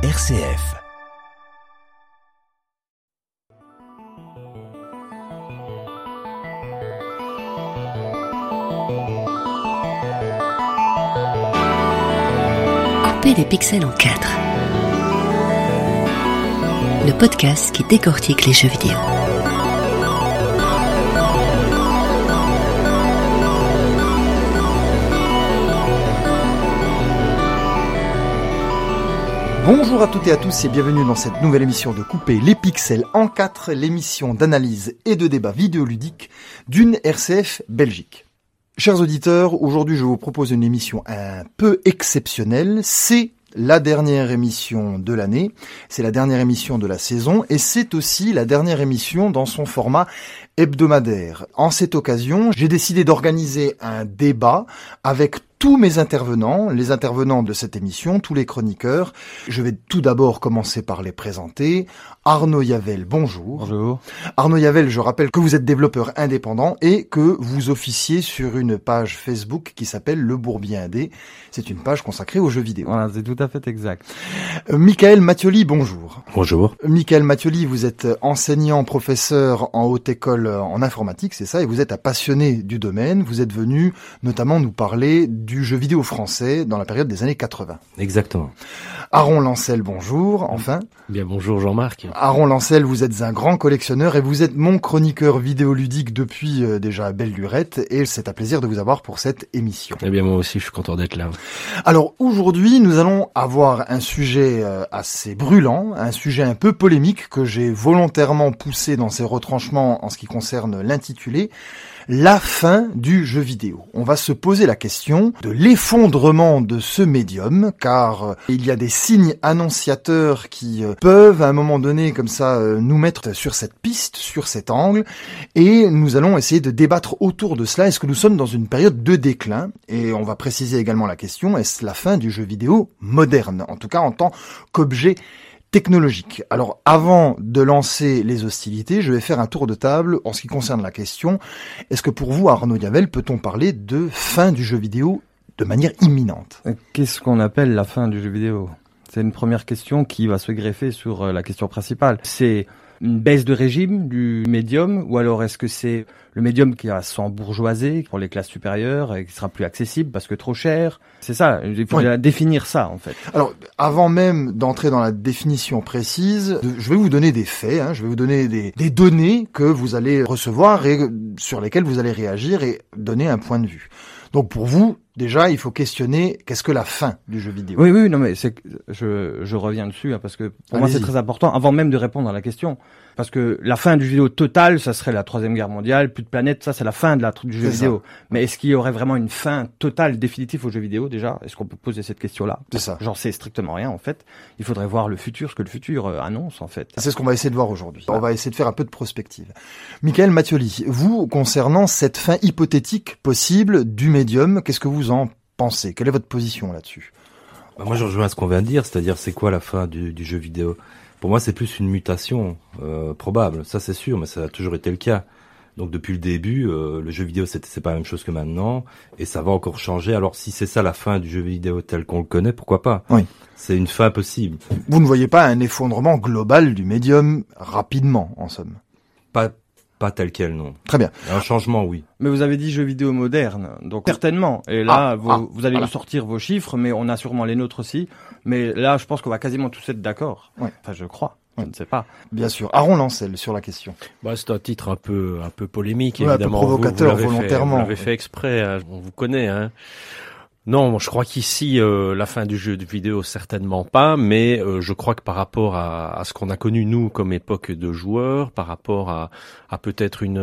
RCF. Couper les pixels en 4. Le podcast qui décortique les jeux vidéo. Bonjour à toutes et à tous et bienvenue dans cette nouvelle émission de Couper les pixels en 4, l'émission d'analyse et de débat vidéoludique d'une RCF Belgique. Chers auditeurs, aujourd'hui je vous propose une émission un peu exceptionnelle, c'est la dernière émission de l'année, c'est la dernière émission de la saison et c'est aussi la dernière émission dans son format hebdomadaire. En cette occasion, j'ai décidé d'organiser un débat avec tous mes intervenants, les intervenants de cette émission, tous les chroniqueurs. Je vais tout d'abord commencer par les présenter. Arnaud Yavel, bonjour. Bonjour. Arnaud Yavel, je rappelle que vous êtes développeur indépendant et que vous officiez sur une page Facebook qui s'appelle Le Bourbier Indé. C'est une page consacrée aux jeux vidéo. Voilà, c'est tout à fait exact. Michael Mattioli, bonjour. Bonjour. Michael Mattioli, vous êtes enseignant, professeur en haute école en informatique, c'est ça, et vous êtes un passionné du domaine. Vous êtes venu notamment nous parler du jeu vidéo français dans la période des années 80. Exactement. Aaron Lancel, bonjour, enfin. Bien, bonjour Jean-Marc. Aaron Lancel, vous êtes un grand collectionneur et vous êtes mon chroniqueur vidéoludique depuis déjà belle lurette et c'est un plaisir de vous avoir pour cette émission. Eh bien, moi aussi, je suis content d'être là. Alors, aujourd'hui, nous allons avoir un sujet assez brûlant, un sujet un peu polémique que j'ai volontairement poussé dans ses retranchements en ce qui concerne l'intitulé. La fin du jeu vidéo. On va se poser la question de l'effondrement de ce médium, car il y a des signes annonciateurs qui peuvent à un moment donné comme ça nous mettre sur cette piste, sur cet angle, et nous allons essayer de débattre autour de cela. Est-ce que nous sommes dans une période de déclin ? Et on va préciser également la question, est-ce la fin du jeu vidéo moderne ? En tout cas en tant qu'objet technologique. Alors, avant de lancer les hostilités, je vais faire un tour de table en ce qui concerne la question. Est-ce que pour vous, Arnaud Yavel, peut-on parler de fin du jeu vidéo de manière imminente ? Qu'est-ce qu'on appelle la fin du jeu vidéo ? C'est une première question qui va se greffer sur la question principale. C'est une baisse de régime du médium, ou alors est-ce que c'est le médium qui va s'embourgeoiser pour les classes supérieures et qui sera plus accessible parce que trop cher? C'est ça, il faut définir ça en fait. Alors, avant même d'entrer dans la définition précise, je vais vous donner des faits, je vais vous donner des données que vous allez recevoir et sur lesquelles vous allez réagir et donner un point de vue. Donc pour vous, déjà, il faut questionner qu'est-ce que la fin du jeu vidéo. Oui, non mais je reviens dessus parce que pour moi c'est très important avant même de répondre à la question parce que la fin du jeu vidéo totale, ça serait la Troisième Guerre mondiale, plus de planètes, ça c'est la fin de du jeu vidéo. Mais est-ce qu'il y aurait vraiment une fin totale définitive au jeu vidéo déjà ? Est-ce qu'on peut poser cette question-là ? C'est ça. J'en sais strictement rien en fait. Il faudrait voir le futur, ce que le futur annonce en fait. C'est ce qu'on va essayer de voir aujourd'hui. On va essayer de faire un peu de prospective. Michael Mattioli, vous concernant cette fin hypothétique possible du médium, qu'est-ce que vous en pensez ? Quelle est votre position là-dessus ? Moi, je rejoins à ce qu'on vient de dire, c'est-à-dire c'est quoi la fin du jeu vidéo ? Pour moi, c'est plus une mutation probable, ça c'est sûr, mais ça a toujours été le cas. Donc depuis le début, le jeu vidéo, c'est pas la même chose que maintenant, et ça va encore changer. Alors si c'est ça la fin du jeu vidéo tel qu'on le connaît, pourquoi pas ? Oui. C'est une fin possible. Vous ne voyez pas un effondrement global du médium rapidement, en somme ? Pas tel quel, non. Très bien. Un changement, oui. Mais vous avez dit jeux vidéo moderne, donc certainement. Et là, vous allez nous sortir vos chiffres, mais on a sûrement les nôtres aussi. Mais là, je pense qu'on va quasiment tous être d'accord. Ouais. Enfin, je crois. Ouais. Je ne sais pas. Bien sûr. Aaron Lancel, sur la question. Bah, c'est un titre un peu polémique, évidemment. Un peu provocateur, volontairement. Vous l'avez fait exprès, on vous connaît, Non, je crois qu'ici, la fin du jeu de vidéo, certainement pas, mais je crois que par rapport à ce qu'on a connu, nous, comme époque de joueurs, par rapport à peut-être une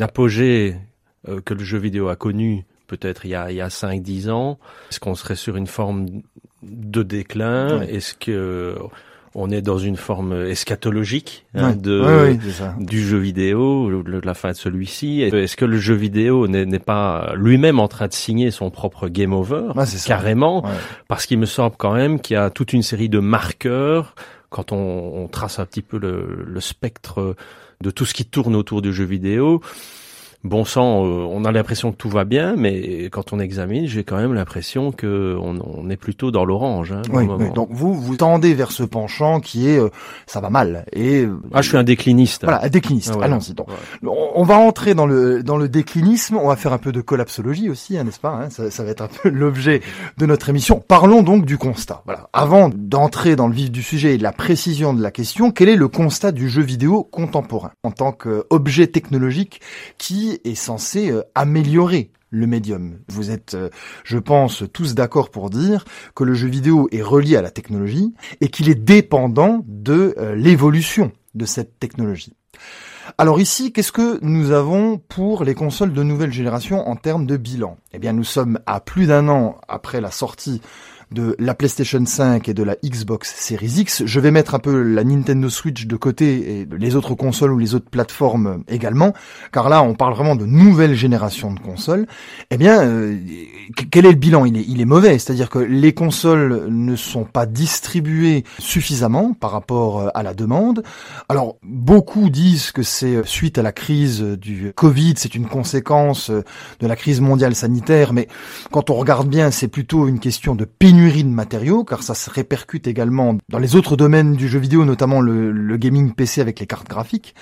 apogée que le jeu vidéo a connue, peut-être il y a 5-10 ans, est-ce qu'on serait sur une forme de déclin ? Oui. Est-ce que on est dans une forme eschatologique du jeu vidéo, la fin de celui-ci. Est-ce que le jeu vidéo n'est pas lui-même en train de signer son propre game over, carrément, parce qu'il me semble quand même qu'il y a toute une série de marqueurs quand on trace un petit peu le spectre de tout ce qui tourne autour du jeu vidéo. bon sang, on a l'impression que tout va bien, mais quand on examine, j'ai quand même l'impression que on est plutôt dans l'orange. Hein, oui, oui. Donc vous tendez vers ce penchant qui est ça va mal. Et je suis un décliniste. Voilà, un décliniste. Ouais, allons-y. Donc, ouais. On va entrer dans le déclinisme. On va faire un peu de collapsologie aussi, hein, n'est-ce pas, hein, ça va être un peu l'objet de notre émission. Parlons donc du constat. Voilà. Avant d'entrer dans le vif du sujet et de la précision de la question, quel est le constat du jeu vidéo contemporain en tant qu'objet technologique qui est censé améliorer le médium. Vous êtes, je pense, tous d'accord pour dire que le jeu vidéo est relié à la technologie et qu'il est dépendant de l'évolution de cette technologie. Alors ici, qu'est-ce que nous avons pour les consoles de nouvelle génération en termes de bilan ? Eh bien, nous sommes à plus d'un an après la sortie de la PlayStation 5 et de la Xbox Series X. Je vais mettre un peu la Nintendo Switch de côté et les autres consoles ou les autres plateformes également, car là on parle vraiment de nouvelle génération de consoles. Eh bien, quel est le bilan ? Il est mauvais, c'est-à-dire que les consoles ne sont pas distribuées suffisamment par rapport à la demande. Alors, beaucoup disent que c'est suite à la crise du Covid, c'est une conséquence de la crise mondiale sanitaire, mais quand on regarde bien, c'est plutôt une question de pénurie de matériaux, car ça se répercute également dans les autres domaines du jeu vidéo, notamment le gaming PC avec les cartes graphiques.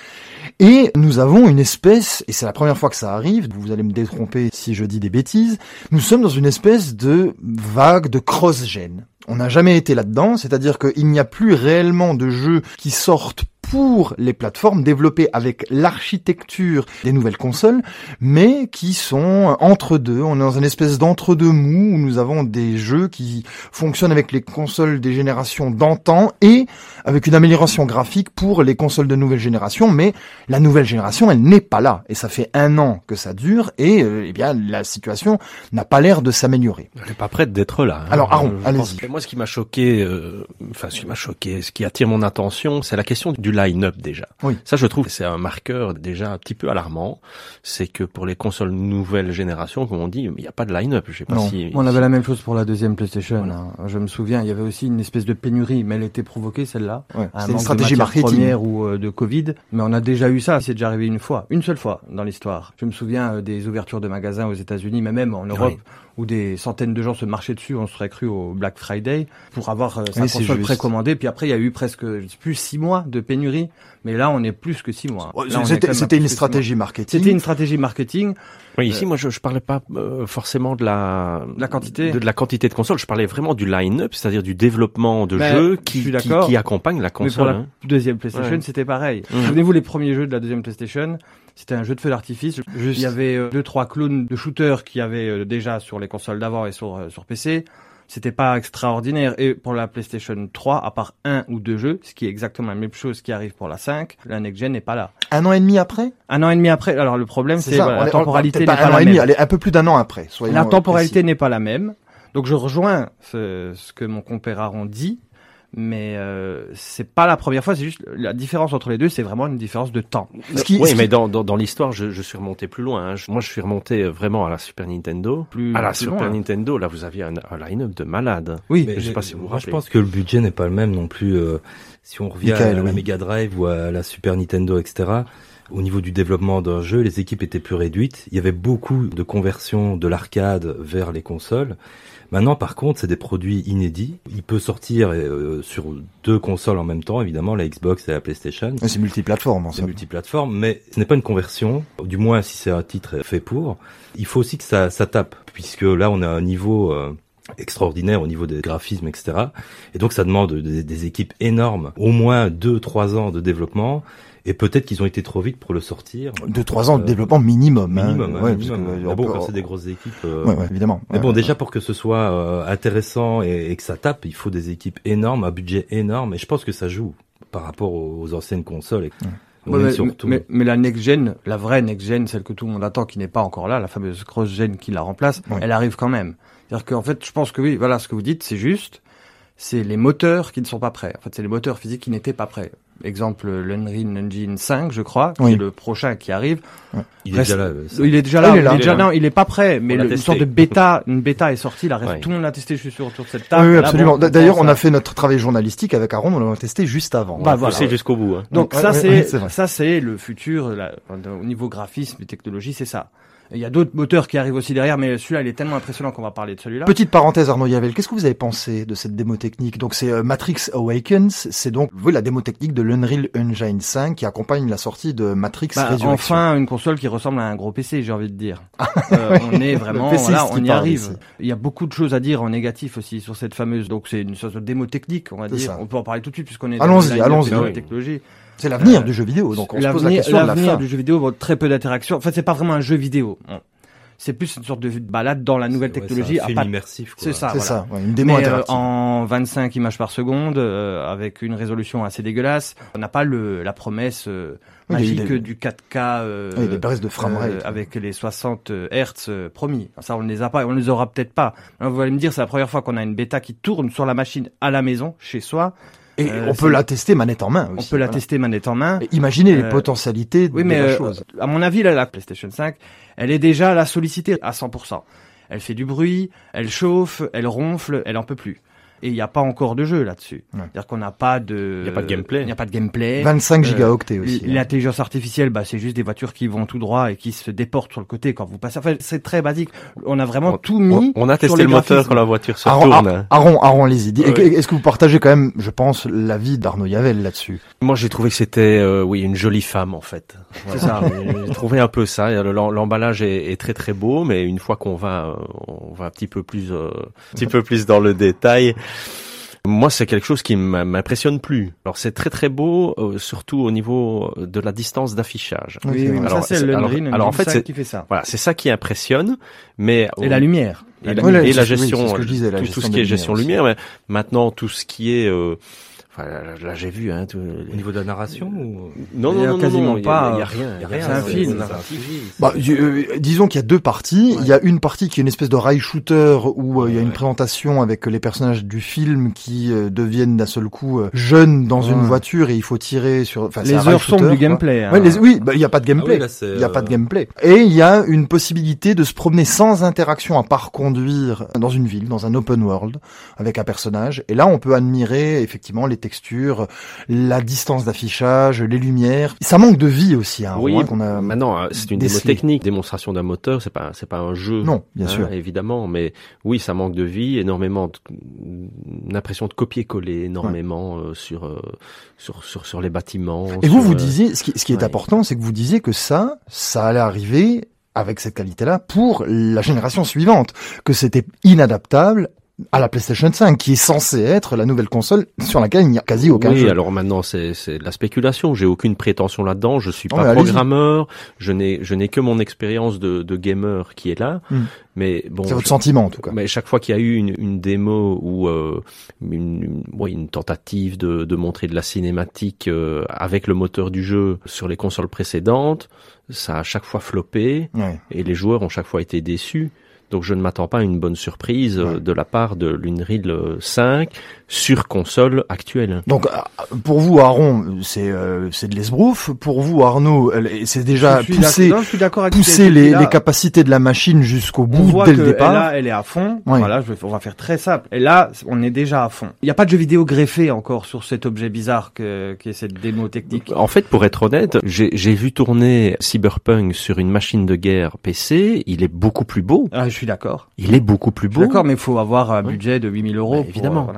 Et nous avons une espèce, et c'est la première fois que ça arrive, vous allez me détromper si je dis des bêtises, nous sommes dans une espèce de vague de cross-gen. On n'a jamais été là-dedans, c'est-à-dire qu'il n'y a plus réellement de jeux qui sortent pour les plateformes développées avec l'architecture des nouvelles consoles, mais qui sont entre deux. On est dans une espèce d'entre-deux mou où nous avons des jeux qui fonctionnent avec les consoles des générations d'antan et avec une amélioration graphique pour les consoles de nouvelle génération, mais la nouvelle génération, elle n'est pas là. Et ça fait un an que ça dure et eh bien la situation n'a pas l'air de s'améliorer. Elle n'est pas prête d'être là. Hein. Alors Aaron, allez-y. Moi, ce qui m'a choqué, ce qui attire mon attention, c'est la question du line-up déjà. Oui. Ça, je trouve, c'est un marqueur déjà un petit peu alarmant. C'est que pour les consoles nouvelle génération, comme on dit, il n'y a pas de line-up. Je sais pas si... On avait la même chose pour la deuxième PlayStation. Voilà. Hein. Je me souviens, il y avait aussi une espèce de pénurie, mais elle était provoquée, celle-là. Ouais. C'est une stratégie marketing. Première ou de Covid. Mais on a déjà eu ça. C'est déjà arrivé une seule fois dans l'histoire. Je me souviens des ouvertures de magasins aux États-Unis, mais même en Europe, oui, où des centaines de gens se marchaient dessus. On se serait cru au Black Friday pour avoir sa console précommandée. Puis après, il y a eu presque, je sais plus, 6 mois de pénurie, mais là on est plus que 6 mois. Là, c'était une stratégie marketing. C'était une stratégie marketing. Oui, ici moi je parlais pas forcément de la quantité de la quantité de consoles, je parlais vraiment du line-up, c'est-à-dire du développement de jeux qui accompagne la console. Mais pour la deuxième PlayStation, c'était pareil. Souvenez-vous les premiers jeux de la deuxième PlayStation, c'était un jeu de feu d'artifice. Juste. Il y avait 2-3 clones de shooters qui avaient déjà sur les consoles d'avant et sur PC. C'était pas extraordinaire. Et pour la PlayStation 3, à part 1 ou 2 jeux, ce qui est exactement la même chose qui arrive pour la 5, la next-gen n'est pas là. Un an et demi après. Alors le problème, c'est voilà, la temporalité n'est pas la même. Un peu plus d'un an après. La temporalité n'est pas la même. Donc je rejoins ce que mon compère Aaron dit, mais c'est pas la première fois, c'est juste la différence entre les deux, c'est vraiment une différence de temps. Mais dans l'histoire, je suis remonté plus loin. Hein. Moi, je suis remonté vraiment à la Super Nintendo. Nintendo, là, vous aviez un line-up de malade. Oui, mais je sais pas si vous vous rappelez. Je pense que le budget n'est pas le même non plus. Si on revient à la Mega Drive ou à la Super Nintendo, etc., au niveau du développement d'un jeu, les équipes étaient plus réduites. Il y avait beaucoup de conversions de l'arcade vers les consoles. Maintenant, par contre, c'est des produits inédits. Il peut sortir sur 2 consoles en même temps, évidemment, la Xbox et la PlayStation. Et c'est multiplateforme, en fait. C'est multiplateforme, mais ce n'est pas une conversion, du moins si c'est un titre fait pour. Il faut aussi que ça tape, puisque là, on a un niveau... extraordinaire au niveau des graphismes, etc. Et donc ça demande des équipes énormes, au moins 2-3 ans de développement, et peut-être qu'ils ont été trop vite pour le sortir. 2-3 ans de développement minimum. Parce que c'est des grosses équipes. Évidemment. Mais déjà pour que ce soit intéressant et que ça tape, il faut des équipes énormes, un budget énorme, et je pense que ça joue par rapport aux anciennes consoles. Mais la next-gen, la vraie next-gen, celle que tout le monde attend, qui n'est pas encore là, la fameuse cross-gen qui la remplace, elle arrive quand même. C'est-à-dire qu'en fait, je pense que oui, voilà, ce que vous dites, c'est juste, c'est les moteurs qui ne sont pas prêts. En fait, c'est les moteurs physiques qui n'étaient pas prêts. exemple l'Unreal Engine 5, je crois, oui. C'est le prochain qui arrive. Ouais. Il est déjà là. Il est pas prêt, mais une sorte de bêta, une bêta est sortie, la reste, ouais. Tout le monde l'a testé, je suis sûr, autour de cette table. Oui, oui, absolument. Là, bon, d'ailleurs, on a fait notre travail journalistique avec Aaron, on l'a testé juste avant. Bah, voilà. C'est jusqu'au bout. Hein. Donc ouais, ça c'est le futur là, au niveau graphisme et technologie, c'est ça. Il y a d'autres moteurs qui arrivent aussi derrière, mais celui-là, il est tellement impressionnant qu'on va parler de celui-là. Petite parenthèse, Arnaud Yavel, qu'est-ce que vous avez pensé de cette démo technique? Donc, c'est Matrix Awakens, c'est donc la démo technique de l'Unreal Engine 5 qui accompagne la sortie de Matrix Resurrection. Enfin, une console qui ressemble à un gros PC, j'ai envie de dire. On est vraiment, voilà, on y arrive. Ici. Il y a beaucoup de choses à dire en négatif aussi sur cette fameuse, donc c'est une sorte de démo technique, on va dire. Ça. On peut en parler tout de suite puisqu'on est allons-y, dans la technologie. C'est l'avenir du jeu vidéo, donc on se pose la question de la fin. L'avenir du jeu vidéo, très peu d'interactions. Enfin, c'est pas vraiment un jeu vidéo. C'est plus une sorte de balade dans la nouvelle technologie. C'est un film immersif, quoi. C'est ça. Ouais, une démo interactive. En 25 images par seconde, avec une résolution assez dégueulasse, on n'a pas la promesse magique du 4K des baisses de framerate, avec les 60 Hz promis. Ça, on ne les a pas et on ne les aura peut-être pas. Alors, vous allez me dire, c'est la première fois qu'on a une bêta qui tourne sur la machine à la maison, chez soi. Et on peut la tester manette en main aussi. On peut la tester manette en main. Et imaginez les potentialités de la chose. À mon avis, la PlayStation 5, elle est déjà là sollicitée à 100%. Elle fait du bruit, elle chauffe, elle ronfle, elle en peut plus. Et il n'y a pas encore de jeu là-dessus. Ouais. C'est-à-dire qu'on n'a pas de... Il n'y a pas de gameplay. 25 gigaoctets aussi. L'intelligence artificielle, c'est juste des voitures qui vont tout droit et qui se déportent sur le côté quand vous passez. Enfin, c'est très basique. On a vraiment tout mis. On a testé le moteur quand la voiture se tourne. Aaron, les idées. Est-ce que vous partagez quand même, je pense, l'avis d'Arnaud Yavel là-dessus? Moi, j'ai trouvé que c'était, une jolie femme, en fait. Voilà. C'est ça. J'ai trouvé un peu ça. L'emballage est très, très beau, mais une fois qu'on va, un petit peu plus, dans le détail. Moi, c'est quelque chose qui m'impressionne plus. Alors, c'est très très beau, surtout au niveau de la distance d'affichage. Oui. Alors, ça, c'est le Unreal en fait, qui fait ça. Voilà, c'est ça qui impressionne. Mais la lumière. Et la gestion. Oui, tout ce qui est gestion lumière. Mais maintenant, tout ce qui est là, j'ai vu au niveau de la narration ou... Non, quasiment pas. Il y a rien. C'est un film. Disons qu'il y a deux parties. Il y a une partie qui est une espèce de rail shooter où il y a une présentation avec les personnages du film qui deviennent d'un seul coup jeunes dans une voiture et il faut tirer sur. Enfin, les heures sombres du gameplay. Hein. Il n'y a pas de gameplay. Il n'y a pas de gameplay. Et il y a une possibilité de se promener sans interaction à part conduire dans une ville, dans un open world avec un personnage. Et là, on peut admirer effectivement les texture, la distance d'affichage, les lumières. Ça manque de vie aussi. Maintenant, c'est une démo technique. Démonstration d'un moteur, c'est pas un jeu. Non, bien sûr. Évidemment, mais oui, ça manque de vie, énormément. Une impression de copier-coller énormément sur les bâtiments. Et vous disiez, ce qui est important, c'est que vous disiez que ça allait arriver avec cette qualité-là pour la génération suivante, que c'était inadaptable à la PlayStation 5, qui est censée être la nouvelle console sur laquelle il n'y a quasi aucun jeu. Oui, alors maintenant, c'est de la spéculation. J'ai aucune prétention là-dedans. Je suis pas programmeur. Je n'ai que mon expérience de gamer qui est là. Mais bon. C'est votre sentiment, en tout cas. Mais chaque fois qu'il y a eu une démo ou, une tentative de montrer de la cinématique, avec le moteur du jeu sur les consoles précédentes, ça a chaque fois floppé. Ouais. Et les joueurs ont chaque fois été déçus. Donc je ne m'attends pas à une bonne surprise de la part de l'Unreal 5 sur console actuelle. Donc pour vous Aaron, c'est de l'esbrouf. Pour vous Arnaud, c'est déjà pousser les capacités de la machine jusqu'au bout dès le départ. Là, elle est à fond. Ouais. Voilà, on va faire très simple. Et là, on est déjà à fond. Il n'y a pas de jeu vidéo greffé encore sur cet objet bizarre qui est cette démo technique. En fait, pour être honnête, j'ai vu tourner Cyberpunk sur une machine de guerre PC. Il est beaucoup plus beau. Ah, je suis d'accord. Il est beaucoup plus beau. D'accord, mais il faut avoir un budget de 8 000 €. Bah, évidemment. Pour,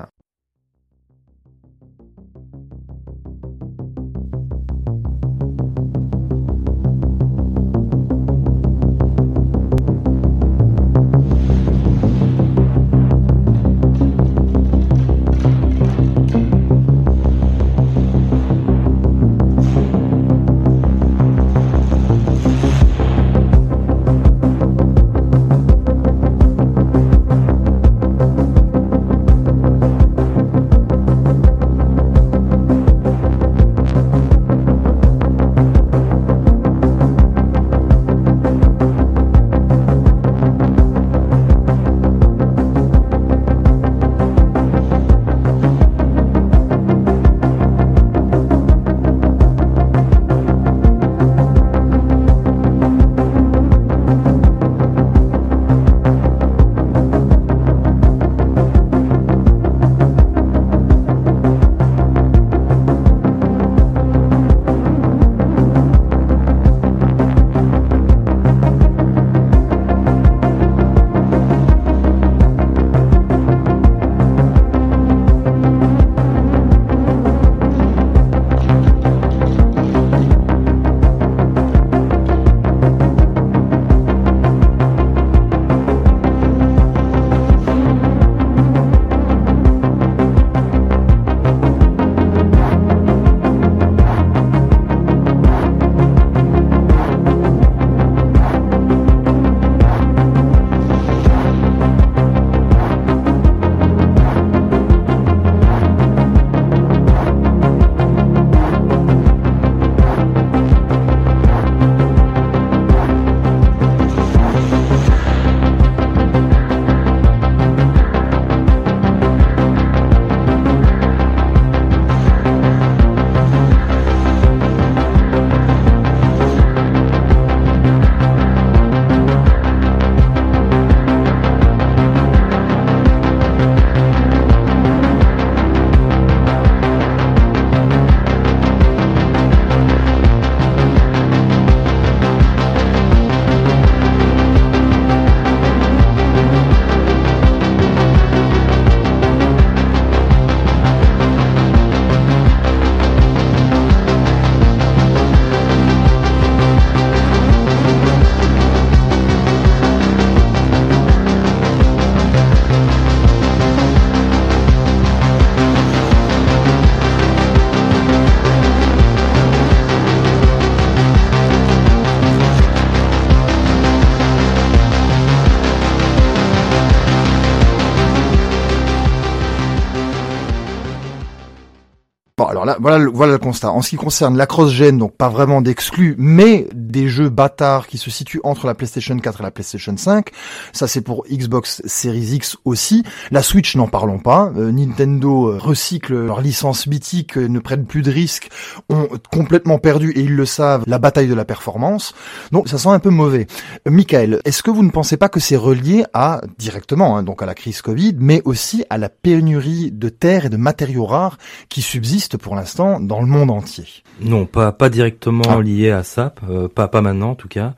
Bon, alors là, voilà le constat. En ce qui concerne la cross-gen, donc pas vraiment d'exclus, mais des jeux bâtards qui se situent entre la PlayStation 4 et la PlayStation 5. Ça, c'est pour Xbox Series X aussi. La Switch, n'en parlons pas. Nintendo recycle leur licence mythique, ne prennent plus de risques, ont complètement perdu, et ils le savent, la bataille de la performance. Donc, ça sent un peu mauvais. Michael, est-ce que vous ne pensez pas que c'est relié à, directement, hein, donc à la crise Covid, mais aussi à la pénurie de terres et de matériaux rares qui subsistent pour l'instant dans le monde entier? Non, pas directement lié à ça, pas maintenant en tout cas.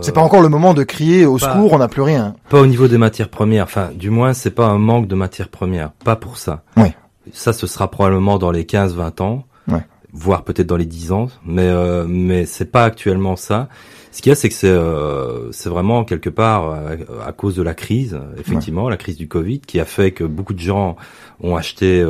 C'est pas encore le moment de crier au secours, on n'a plus rien. Pas au niveau des matières premières, enfin du moins c'est pas un manque de matières premières, pas pour ça. Oui. Ça ce sera probablement dans les 15-20 ans, ouais, voire peut-être dans les 10 ans, mais c'est pas actuellement ça. Ce qu'il y a, c'est que c'est vraiment quelque part à cause de la crise, effectivement, ouais, la crise du Covid, qui a fait que beaucoup de gens ont acheté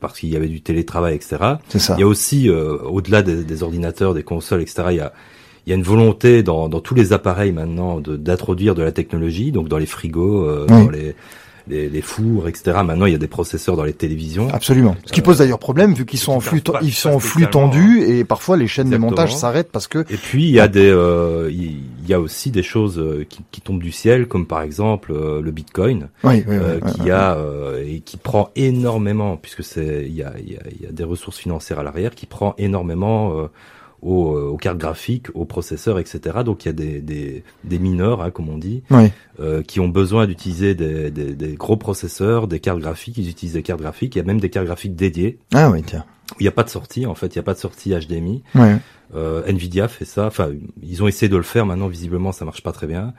parce qu'il y avait du télétravail, etc. C'est ça. Il y a aussi, au-delà des ordinateurs, des consoles, etc., il y a une volonté dans tous les appareils maintenant d'introduire de la technologie, donc dans les frigos, oui, dans les fours, etc. Maintenant, il y a des processeurs dans les télévisions. Absolument. Ce qui pose d'ailleurs problème, vu qu'ils sont en flux tendu, et parfois les chaînes de montage s'arrêtent parce que... Et puis, il y a il y a aussi des choses qui tombent du ciel, comme par exemple le Bitcoin, et qui prend énormément, puisque il y a des ressources financières à l'arrière, qui prend énormément aux cartes graphiques, aux processeurs, etc. Donc il y a des mineurs, hein, comme on dit, oui, qui ont besoin d'utiliser des gros processeurs, des cartes graphiques. Ils utilisent des cartes graphiques. Il y a même des cartes graphiques dédiées. Ah oui, tiens. Où il n'y a pas de sortie, en fait. Il n'y a pas de sortie HDMI. Oui. Nvidia fait ça. Enfin, ils ont essayé de le faire. Maintenant, visiblement, ça marche pas très bien.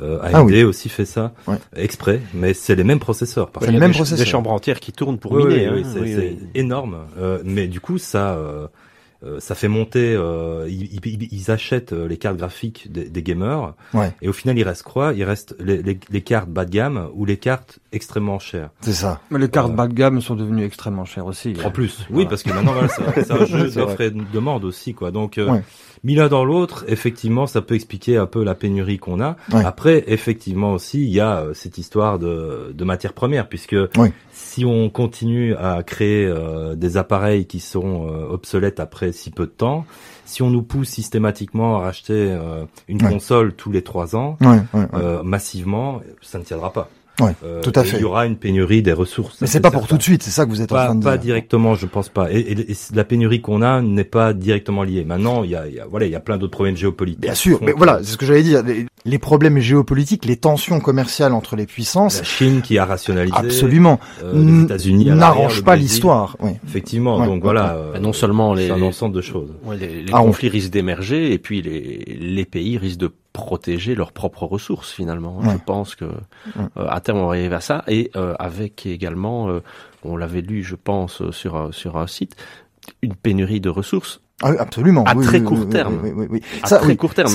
AMD aussi fait ça, exprès. Mais c'est les mêmes processeurs. Parce qu'il y a des chambres entières qui tournent pour miner. Hein, c'est énorme. Mais du coup, ça fait monter, ils achètent les cartes graphiques des gamers, ouais, et au final il reste quoi? Il reste les cartes bas de gamme ou les cartes extrêmement chères. C'est ça. Mais les cartes bas de gamme sont devenues extrêmement chères aussi. En plus, oui, parce que maintenant voilà, c'est un jeu d'offre et de demande aussi, quoi. Donc mis l'un dans l'autre, effectivement, ça peut expliquer un peu la pénurie qu'on a. Ouais. Après, effectivement aussi, il y a cette histoire de matières premières, puisque si on continue à créer des appareils qui sont obsolètes après si peu de temps, si on nous pousse systématiquement à racheter une console tous les 3 ans, massivement, ça ne tiendra pas. Ouais, tout à fait. Il y aura une pénurie des ressources. Mais c'est pas pour tout de suite, c'est ça que vous êtes en train de dire. Pas directement, je pense pas. Et la pénurie qu'on a n'est pas directement liée. Maintenant, il y a plein d'autres problèmes géopolitiques. Bien sûr, mais voilà, c'est ce que j'allais dire. Les problèmes géopolitiques, les tensions commerciales entre les puissances. La Chine qui a rationalisé. Absolument. Les États-Unis n'arrange pas l'histoire. Oui. Effectivement. Ouais, donc voilà. Non seulement c'est un ensemble de choses. Ouais, les conflits risquent d'émerger, et puis les pays risquent de protéger leurs propres ressources finalement. Ouais. Je pense que à terme on va arriver à ça, et avec également, on l'avait lu je pense sur un site, une pénurie de ressources. Ah, absolument. À très court terme. Oui. À très court terme.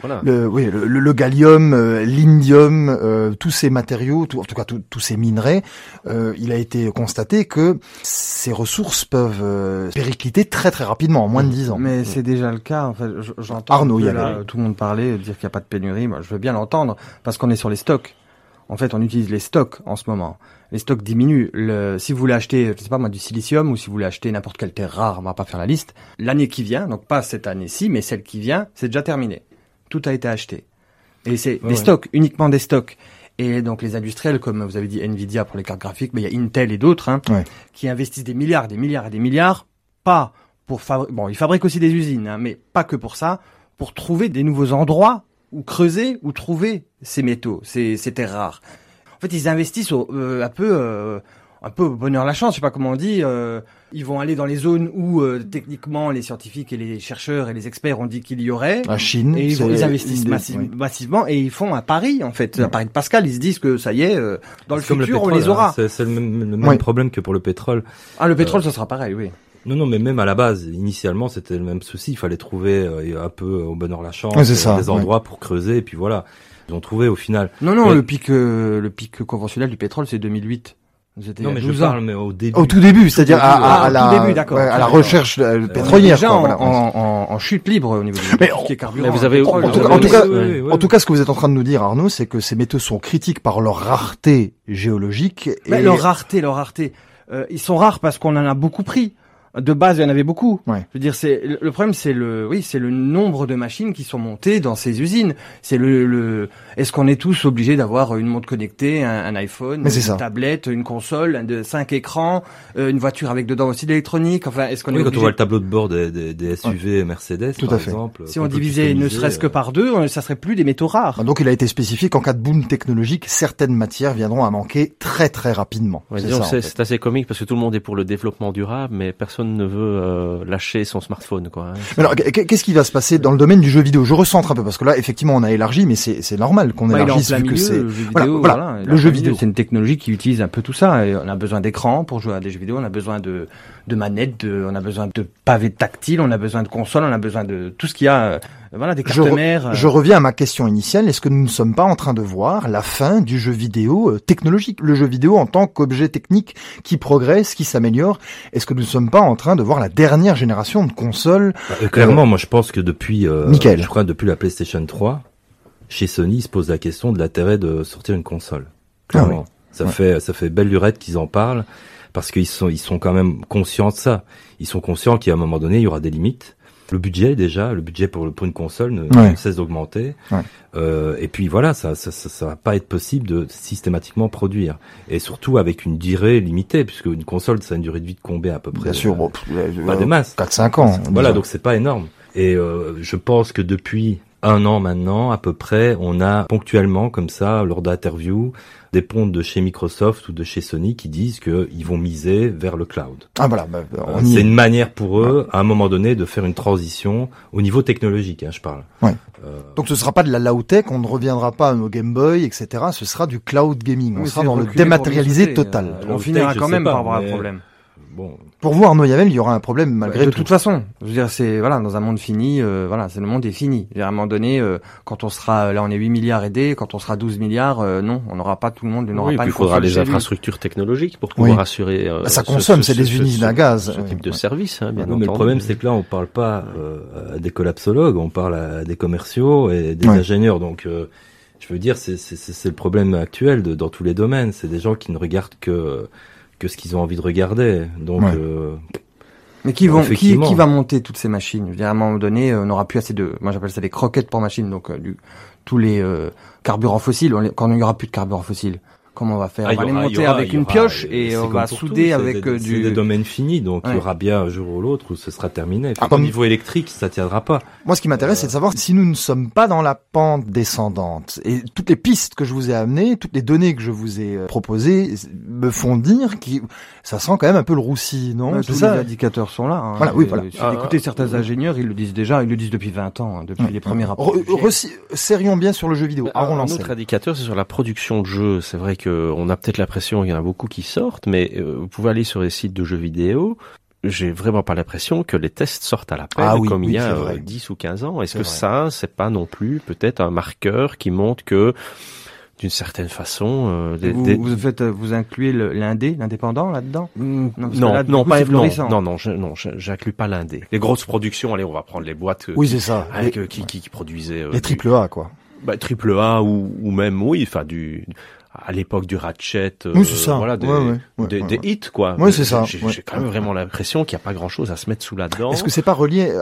Voilà. Le gallium, l'indium, tous ces matériaux, tous ces minerais, il a été constaté que ces ressources peuvent péricliter très très rapidement, en moins de 10 ans. Mais c'est déjà le cas. En fait, j'entends Arnaud Yavel, tout le monde parler, dire qu'il n'y a pas de pénurie. Moi, je veux bien l'entendre, parce qu'on est sur les stocks. En fait, on utilise les stocks en ce moment. Les stocks diminuent. Si vous voulez acheter, je sais pas moi, du silicium, ou si vous voulez acheter n'importe quelle terre rare, on va pas faire la liste, l'année qui vient, donc pas cette année-ci, mais celle qui vient, c'est déjà terminé. Tout a été acheté. Et c'est des stocks, uniquement des stocks. Et donc les industriels, comme vous avez dit Nvidia pour les cartes graphiques, mais il y a Intel et d'autres, hein, qui investissent des milliards, pas pour ils fabriquent aussi des usines, hein, mais pas que pour ça, pour trouver des nouveaux endroits où creuser, ou trouver ces métaux, ces terres rares. En fait, ils investissent un peu au bonheur la chance, je sais pas comment on dit. Ils vont aller dans les zones où techniquement les scientifiques et les chercheurs et les experts ont dit qu'il y aurait. La Chine. Et ils investissent massivement, et ils font un pari en fait, un pari de Pascal. Ils se disent que ça y est, dans le futur on les aura. Hein, c'est le même problème que pour le pétrole. Ah, le pétrole, ça sera pareil, oui. Non, mais même à la base, initialement, c'était le même souci. Il fallait trouver un peu au bonheur la chance, des endroits pour creuser, et puis voilà. Ils ont trouvé au final. Non, le pic conventionnel du pétrole, c'est 2008. Non, mais je parle au début. Au tout début, c'est-à-dire à la recherche pétrolière. Déjà en chute libre au niveau du carburant. Mais vous avez en tout cas, ce que vous êtes en train de nous dire, Arnaud, c'est que ces métaux sont critiques par leur rareté géologique. Leur rareté. Ils sont rares parce qu'on en a beaucoup pris. De base, il y en avait beaucoup. Ouais. Je veux dire, c'est le problème, c'est le nombre de machines qui sont montées dans ces usines. C'est est-ce qu'on est tous obligés d'avoir une montre connectée, un iPhone, une tablette, une console, 5 écrans, une voiture avec dedans aussi d'électronique. Enfin, est-ce qu'on est obligé... Quand on voit le tableau de bord des SUV, Mercedes, par exemple, si on divisait ne serait-ce que par deux, ça serait plus des métaux rares. Donc, il a été spécifié qu'en cas de boom technologique, certaines matières viendront à manquer très très rapidement. Ouais, c'est assez comique parce que tout le monde est pour le développement durable, mais personne ne veut lâcher son smartphone, quoi. Hein. Alors, qu'est-ce qui va se passer dans le domaine du jeu vidéo? Je recentre un peu parce que là, effectivement, on a élargi, mais c'est normal qu'on élargisse vu que c'est le jeu vidéo. Voilà. Le jeu vidéo, c'est une technologie qui utilise un peu tout ça. Et on a besoin d'écrans pour jouer à des jeux vidéo, on a besoin de manettes, on a besoin de pavés tactiles, on a besoin de consoles, on a besoin de tout ce qu'il y a. Voilà, des cartes mères. Je reviens à ma question initiale. Est-ce que nous ne sommes pas en train de voir la fin du jeu vidéo technologique, le jeu vidéo en tant qu'objet technique qui progresse, qui s'améliore? Est-ce que nous ne sommes pas en train de voir la dernière génération de consoles? Clairement, moi je pense que depuis la PlayStation 3, chez Sony, ils se posent la question de l'intérêt de sortir une console. Clairement, ça fait belle lurette qu'ils en parlent parce qu'ils sont quand même conscients de ça. Ils sont conscients qu'à un moment donné, il y aura des limites. Le budget pour une console ne cesse d'augmenter. Ouais. Et puis voilà, ça va pas être possible de systématiquement produire. Et surtout avec une durée limitée, puisque une console, ça a une durée de vie de combien à peu près? Bien sûr, pas de masse. 4-5 ans. Voilà, donc c'est pas énorme. Et je pense que depuis un an maintenant, à peu près, on a ponctuellement, comme ça, lors d'interviews, des pontes de chez Microsoft ou de chez Sony qui disent que ils vont miser vers le cloud. Ah voilà, c'est une manière pour eux, à un moment donné, de faire une transition au niveau technologique, hein, je parle. Ouais. Donc ce sera pas de la low tech, on ne reviendra pas à nos Game Boy, etc. Ce sera du cloud gaming. On sera dans le dématérialisé total. On finira quand même par avoir un problème. Bon. Pour vous, Arnaud Yavel, il y aura un problème malgré tout. De toute façon, je veux dire, dans un monde fini, le monde est fini. À un moment donné, quand on sera, là on est 8 milliards aidés, quand on sera 12 milliards, non, on n'aura pas tout le monde, on n'aura pas. Il faudra les infrastructures technologiques pour pouvoir assurer. Ça consomme, c'est des usines à gaz. Ce type de service, bien entendu. Mais le problème, c'est que là, on parle pas à des collapsologues, on parle à des commerciaux et des ingénieurs, donc. Je veux dire, c'est le problème actuel dans tous les domaines. C'est des gens qui ne regardent que ce qu'ils ont envie de regarder. Donc, mais qui va monter toutes ces machines? Je veux dire, à un moment donné, on n'aura plus assez de... Moi, j'appelle ça des croquettes pour machines. Donc, tous les carburants fossiles. Quand il n'y aura plus de carburants fossiles, comment on va faire? On va les monter avec une pioche et on va souder avec du... C'est des domaines finis, donc il y aura bien un jour ou l'autre où ce sera terminé. Au niveau électrique, ça ne tiendra pas. Moi, ce qui m'intéresse, c'est de savoir si nous ne sommes pas dans la pente descendante. Et toutes les pistes que je vous ai amenées, toutes les données que je vous ai proposées me font dire que ça sent quand même un peu le roussi, non? Tous les indicateurs sont là. Si vous écoutez certains ingénieurs, ils le disent déjà, ils le disent depuis 20 ans, depuis les premiers rapports. Serrions bien sur le jeu vidéo. Un autre indicateur, c'est sur la production de jeux. C'est vrai que on a peut-être l'impression, il y en a beaucoup qui sortent, mais vous pouvez aller sur les sites de jeux vidéo, j'ai vraiment pas l'impression que les tests sortent à la pelle comme il y a 10 ou 15 ans. Est-ce que ça, c'est pas non plus peut-être un marqueur qui montre que, d'une certaine façon... Vous incluez l'indépendant là-dedans? Non, j'inclus pas l'indé. Les grosses productions, allez, on va prendre les boîtes qui produisaient... les triple A, quoi. Triple A ou même, à l'époque du Ratchet, des hits, quoi. Oui, c'est ça. J'ai quand même vraiment l'impression qu'il n'y a pas grand chose à se mettre sous la dent. Est-ce que c'est pas relié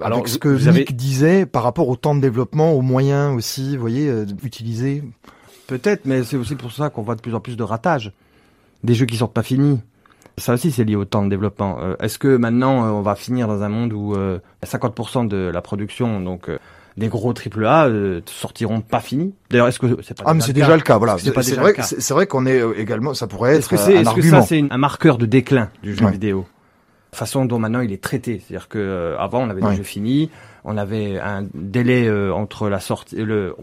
avec ce que Nick disait par rapport au temps de développement, aux moyens aussi, vous voyez, utilisés? Peut-être, mais c'est aussi pour ça qu'on voit de plus en plus de ratages. Des jeux qui sortent pas finis. Ça aussi, c'est lié au temps de développement. Est-ce que maintenant, on va finir dans un monde où 50% de la production, donc, des gros triple A sortiront pas finis. D'ailleurs, est-ce que c'est pas déjà le cas? Voilà, c'est vrai qu'on est également, ça pourrait être un argument. Est-ce que ça, c'est un marqueur de déclin du jeu vidéo? Façon dont maintenant il est traité, c'est-à-dire que avant on avait des jeux finis, on avait un délai entre la sortie,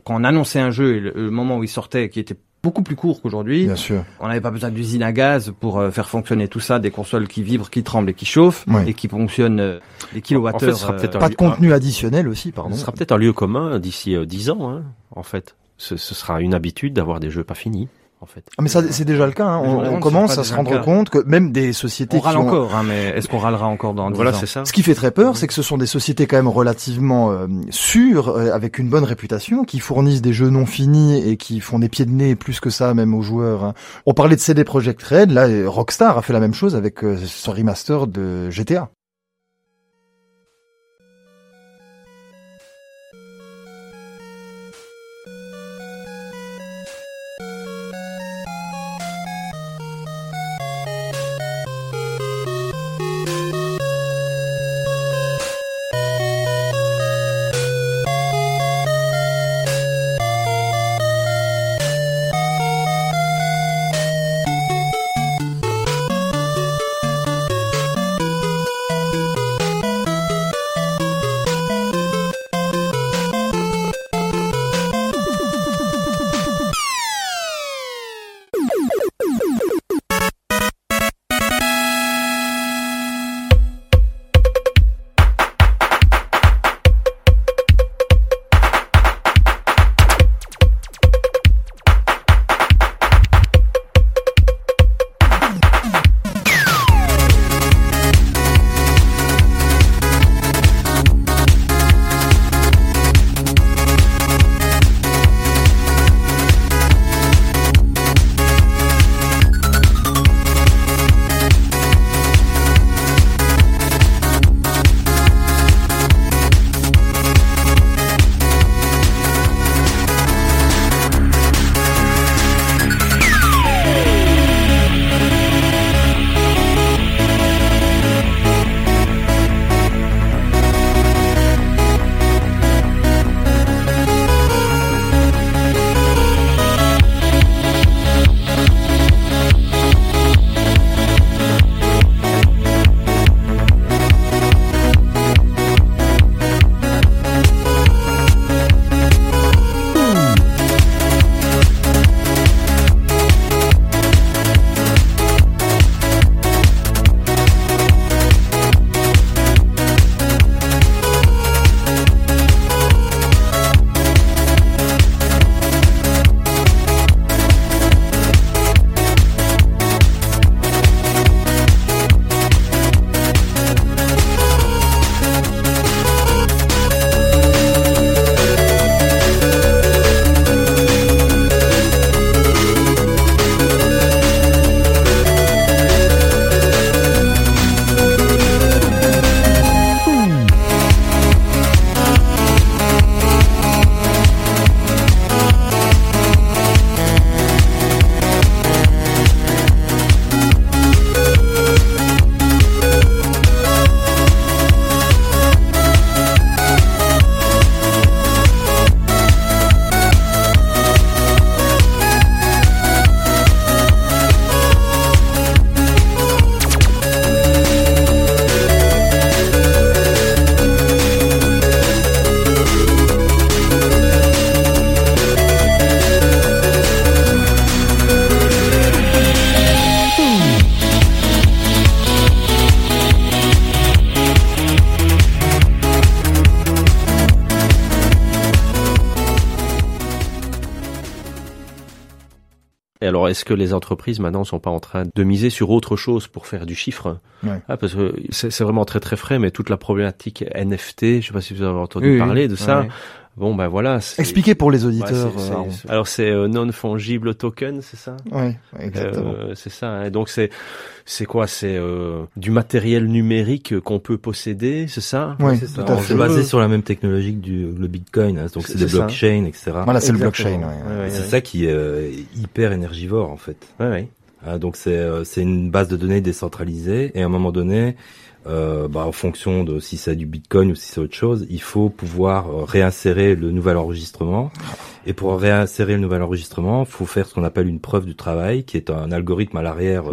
quand on annonçait un jeu et le moment où il sortait, qui était beaucoup plus court qu'aujourd'hui. Bien sûr. On n'avait pas besoin d'usine à gaz pour faire fonctionner tout ça, des consoles qui vibrent, qui tremblent et qui chauffent, et qui fonctionnent des kilowattheures. En fait, ce sera peut-être pas de contenu additionnel aussi, pardon. Ce sera peut-être un lieu commun d'ici 10 ans, hein, en fait. Ce sera une habitude d'avoir des jeux pas finis. en fait. Ah mais ça c'est déjà le cas, hein. On commence à se rendre compte que même des sociétés mais est-ce qu'on râlera encore dans 10 ans ? C'est ça. Ce qui fait très peur, c'est que ce sont des sociétés quand même relativement sûres, avec une bonne réputation, qui fournissent des jeux non finis et qui font des pieds de nez plus que ça même aux joueurs, hein. On parlait de CD Projekt Red, là Rockstar a fait la même chose avec son remaster de GTA. Alors, est-ce que les entreprises, maintenant, ne sont pas en train de miser sur autre chose pour faire du chiffre ? Ouais. Ah, parce que c'est vraiment très, très frais, mais toute la problématique NFT, je ne sais pas si vous avez entendu parler de ça. Ouais. Bon, ben voilà. Expliquez pour les auditeurs. Alors, c'est non-fungible token, c'est ça ? Oui, exactement. C'est ça. Hein. Donc, c'est quoi ? C'est du matériel numérique qu'on peut posséder, c'est ça ? Oui, c'est ça. C'est basé sur la même technologie que le Bitcoin. Hein. Donc, c'est des blockchains, etc. Voilà, c'est le blockchain. Ouais. Ouais, c'est ça qui est hyper énergivore, en fait. Oui, oui. Ah, donc, c'est une base de données décentralisée. Et à un moment donné... en fonction de si c'est du Bitcoin ou si c'est autre chose, il faut pouvoir réinsérer le nouvel enregistrement. Et pour réinsérer le nouvel enregistrement, faut faire ce qu'on appelle une preuve du travail, qui est un algorithme à l'arrière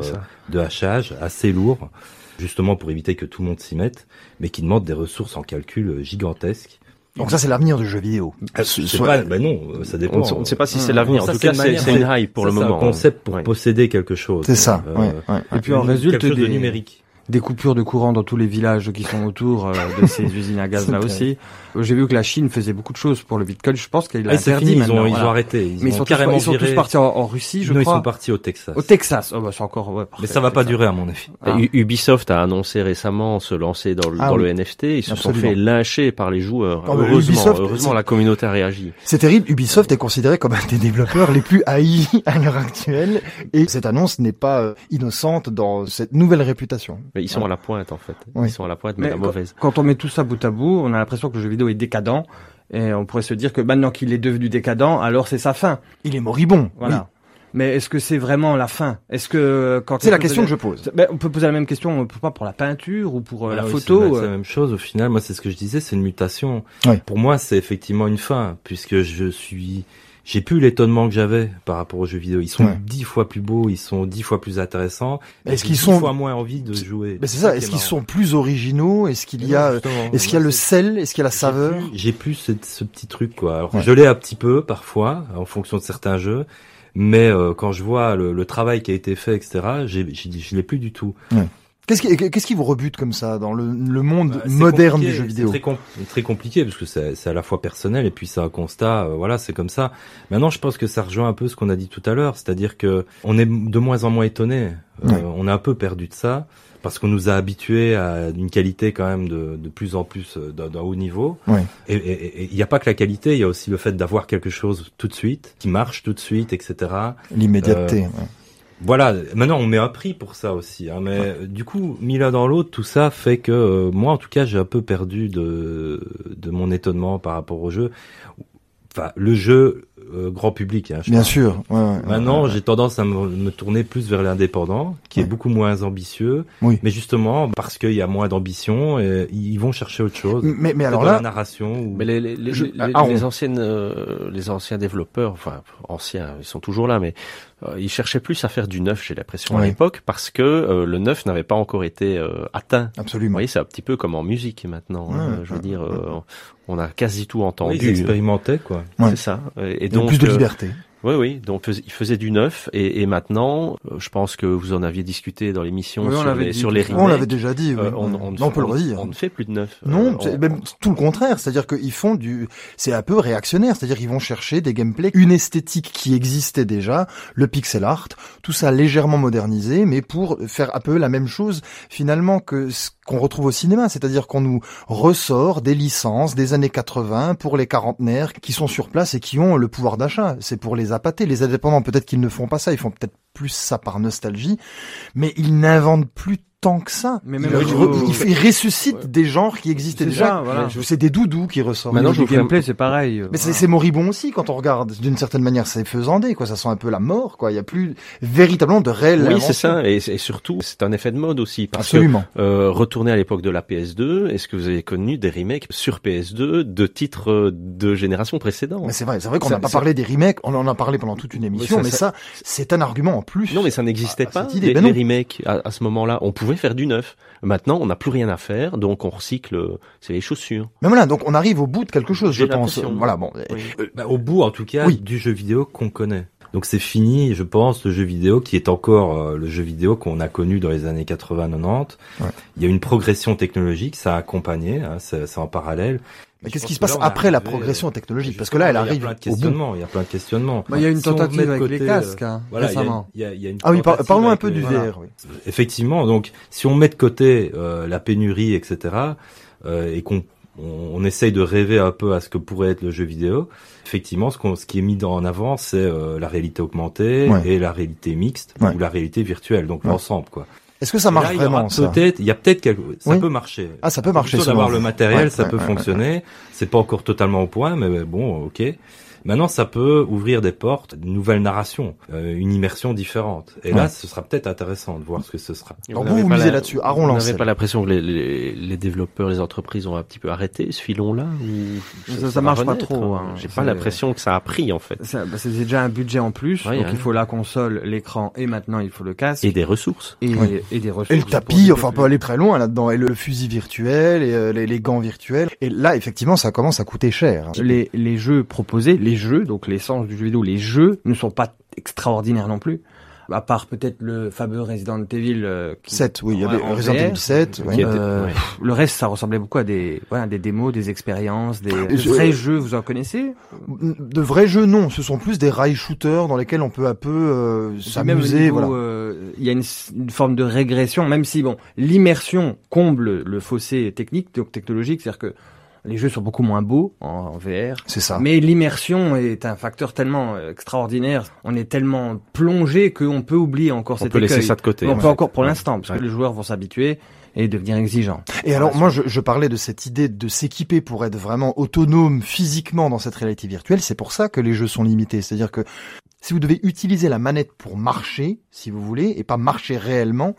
de hachage assez lourd, justement pour éviter que tout le monde s'y mette, mais qui demande des ressources en calcul gigantesques. Donc ça, c'est l'avenir du jeu vidéo. Non, ça dépend. On ne sait pas si c'est l'avenir. En tout cas, c'est une hype pour le moment. C'est un concept pour posséder quelque chose. C'est ça. Et puis en résulte des numériques. des coupures de courant dans tous les villages qui sont autour de ces usines à gaz là aussi. J'ai vu que la Chine faisait beaucoup de choses pour le Bitcoin. Je pense qu'elle l'a interdit maintenant. Ils ont arrêté. Mais ils sont tous partis en Russie, je crois. Non, ils sont partis au Texas. Au Texas. Oh, bah, c'est encore, ouais, parfait, mais ça va pas durer, à mon avis. Ah. Ubisoft a annoncé récemment se lancer dans le NFT. Ils se sont fait lyncher par les joueurs. Non, heureusement, la communauté a réagi. C'est terrible. Ubisoft est considéré comme un des développeurs les plus haïs à l'heure actuelle. Et cette annonce n'est pas innocente dans cette nouvelle réputation. Mais ils sont à la pointe, en fait. Oui. Ils sont à la pointe, mais la mauvaise. Quand on met tout ça bout à bout, on a l'impression que le jeu vidéo est décadent. Et on pourrait se dire que maintenant qu'il est devenu décadent, alors c'est sa fin. Il est moribond. Voilà. Oui. Mais est-ce que c'est vraiment la fin? Est-ce que quand c'est la question que je pose. Ben, on peut poser la même question, pas pour la peinture ou pour la photo. C'est la même chose au final. Moi, c'est ce que je disais, c'est une mutation. Oui. Pour moi, c'est effectivement une fin, puisque j'ai plus l'étonnement que j'avais par rapport aux jeux vidéo. Ils sont 10 fois plus beaux, ils sont 10 fois plus intéressants. Est-ce qu'ils sont 10 fois moins envie de jouer? Mais c'est ça. Est-ce qu'ils sont plus originaux? Est-ce qu'il y a, le sel? Est-ce qu'il y a la saveur? J'ai plus ce petit truc, quoi. Alors, je l'ai un petit peu parfois, en fonction de certains jeux. Mais quand je vois le travail qui a été fait, etc., je l'ai plus du tout. Ouais. Qu'est-ce qui vous rebute comme ça dans le monde moderne du jeu vidéo? C'est très compliqué, parce que c'est à la fois personnel et puis c'est un constat. Voilà, c'est comme ça. Maintenant, je pense que ça rejoint un peu ce qu'on a dit tout à l'heure, c'est-à-dire que on est de moins en moins étonné. On a un peu perdu de ça parce qu'on nous a habitués à une qualité quand même de plus en plus d'un haut niveau. Oui. Et il n'y a pas que la qualité, il y a aussi le fait d'avoir quelque chose tout de suite, qui marche tout de suite, etc. L'immédiateté. Voilà. Maintenant, on met un prix pour ça aussi, hein. Mais du coup, mis l'un dans l'autre, tout ça fait que moi, en tout cas, j'ai un peu perdu de mon étonnement par rapport au jeu. Enfin, le jeu grand public, hein, je pense. Bien sûr. Ouais, maintenant, j'ai tendance à me tourner plus vers l'indépendant, qui est beaucoup moins ambitieux. Oui. Mais justement, parce qu'il y a moins d'ambition, et ils vont chercher autre chose. Mais alors là, la narration. Mais les anciens développeurs, enfin anciens, ils sont toujours là, mais ils cherchaient plus à faire du neuf, j'ai l'impression, à l'époque, parce que le neuf n'avait pas encore été atteint. Absolument. Vous voyez, c'est un petit peu comme en musique maintenant. On a quasi tout entendu. Ils expérimentaient, quoi. Ouais. C'est ça. Et donc, plus de liberté. Oui. Donc, il faisait du neuf. Et maintenant, je pense que vous en aviez discuté dans l'émission sur les remakes. On l'avait déjà dit. Oui. On peut le redire. On ne fait plus de neuf. Non, même tout le contraire. C'est-à-dire qu'ils font c'est un peu réactionnaire. C'est-à-dire qu'ils vont chercher des gameplays, une esthétique qui existait déjà, le pixel art, tout ça légèrement modernisé, mais pour faire un peu la même chose, finalement, que ce qu'on retrouve au cinéma. C'est-à-dire qu'on nous ressort des licences des années 80 pour les quarantenaires qui sont sur place et qui ont le pouvoir d'achat. C'est pour les appâtés. Les indépendants, peut-être qu'ils ne font pas ça, ils font peut-être plus ça par nostalgie, mais ils n'inventent plus tant que ça. Mais même ils ressuscitent des genres qui existaient déjà. Voilà. C'est des doudous qui ressortent. Maintenant, le gameplay, c'est pareil. Mais c'est moribond aussi quand on regarde. D'une certaine manière, c'est faisandé, quoi. Ça sent un peu la mort, quoi. Il y a plus véritablement de réel. Oui, c'est ça. Et surtout, c'est un effet de mode aussi. Parce absolument. Que, retourner à l'époque de la PS2, est-ce que vous avez connu des remakes sur PS2 de titres de générations précédentes? Mais c'est vrai qu'on n'a pas parlé des remakes. On en a parlé pendant toute une émission, mais ça, c'est un argument en plus. Non, mais ça n'existait pas. Les remakes à ce moment-là, on pouvait faire du neuf. Maintenant, on n'a plus rien à faire, donc on recycle, c'est les chaussures. Mais voilà, donc on arrive au bout de quelque chose, je pense. Voilà, bon. Oui. Au bout, en tout cas, du jeu vidéo qu'on connaît. Donc c'est fini, je pense, le jeu vidéo qui est encore le jeu vidéo qu'on a connu dans les années 80-90. Ouais. Il y a une progression technologique, ça a accompagné, hein, c'est en parallèle. Mais qu'est-ce qui se passe après la progression technologique? Parce que là, elle arrive au bout. Il y a plein de questionnements. Il y a une tentative avec les casques, récemment. Ah oui, parlons un peu du VR. Effectivement, donc, si on met de côté la pénurie, etc., et qu'on essaye de rêver un peu à ce que pourrait être le jeu vidéo, effectivement, ce qui est mis en avant, c'est la réalité augmentée et la réalité mixte, ou la réalité virtuelle, donc l'ensemble, quoi. Est-ce que ça marche vraiment, ça? Peut-être, il y a peut-être quelque chose. Ça peut marcher. Ah, ça peut marcher. Plutôt d'avoir le matériel, ça peut fonctionner. C'est pas encore totalement au point, mais bon, ok. Maintenant, ça peut ouvrir des portes, une nouvelle narration, une immersion différente. Et là, ce sera peut-être intéressant de voir ce que ce sera. Alors vous misez là-dessus, Aaron Lancel. Vous n'avez pas l'impression que les développeurs, les entreprises ont un petit peu arrêté ce filon-là? Ça marche pas trop. Hein. J'ai pas l'impression que ça a pris, en fait. C'est déjà un budget en plus. Ouais, donc il faut la console, l'écran, et maintenant il faut le casque. Et des ressources. Et des ressources. Et le tapis, on peut aller très loin là-dedans. Et le fusil virtuel, et les gants virtuels. Et là, effectivement, ça commence à coûter cher. Les jeux proposés, les jeux, donc l'essence du jeu vidéo, les jeux ne sont pas extraordinaires non plus. à part peut-être le fameux Resident Evil 7, oui, il y avait Resident Evil 7. Ouais. Le reste, ça ressemblait beaucoup à des démos, des expériences, de vrais jeux, vous en connaissez ? De vrais jeux, non. Ce sont plus des rail shooters dans lesquels on peut un peu s'amuser. Il y a une forme de régression, même si l'immersion comble le fossé technique, donc technologique, c'est-à-dire que les jeux sont beaucoup moins beaux en VR. C'est ça. Mais l'immersion est un facteur tellement extraordinaire. On est tellement plongé qu'on peut oublier encore cet écueil. On peut laisser ça de côté. On peut encore pour l'instant, parce que les joueurs vont s'habituer et devenir exigeants. Et alors, moi, je parlais de cette idée de s'équiper pour être vraiment autonome physiquement dans cette réalité virtuelle. C'est pour ça que les jeux sont limités. C'est-à-dire que si vous devez utiliser la manette pour marcher, si vous voulez, et pas marcher réellement,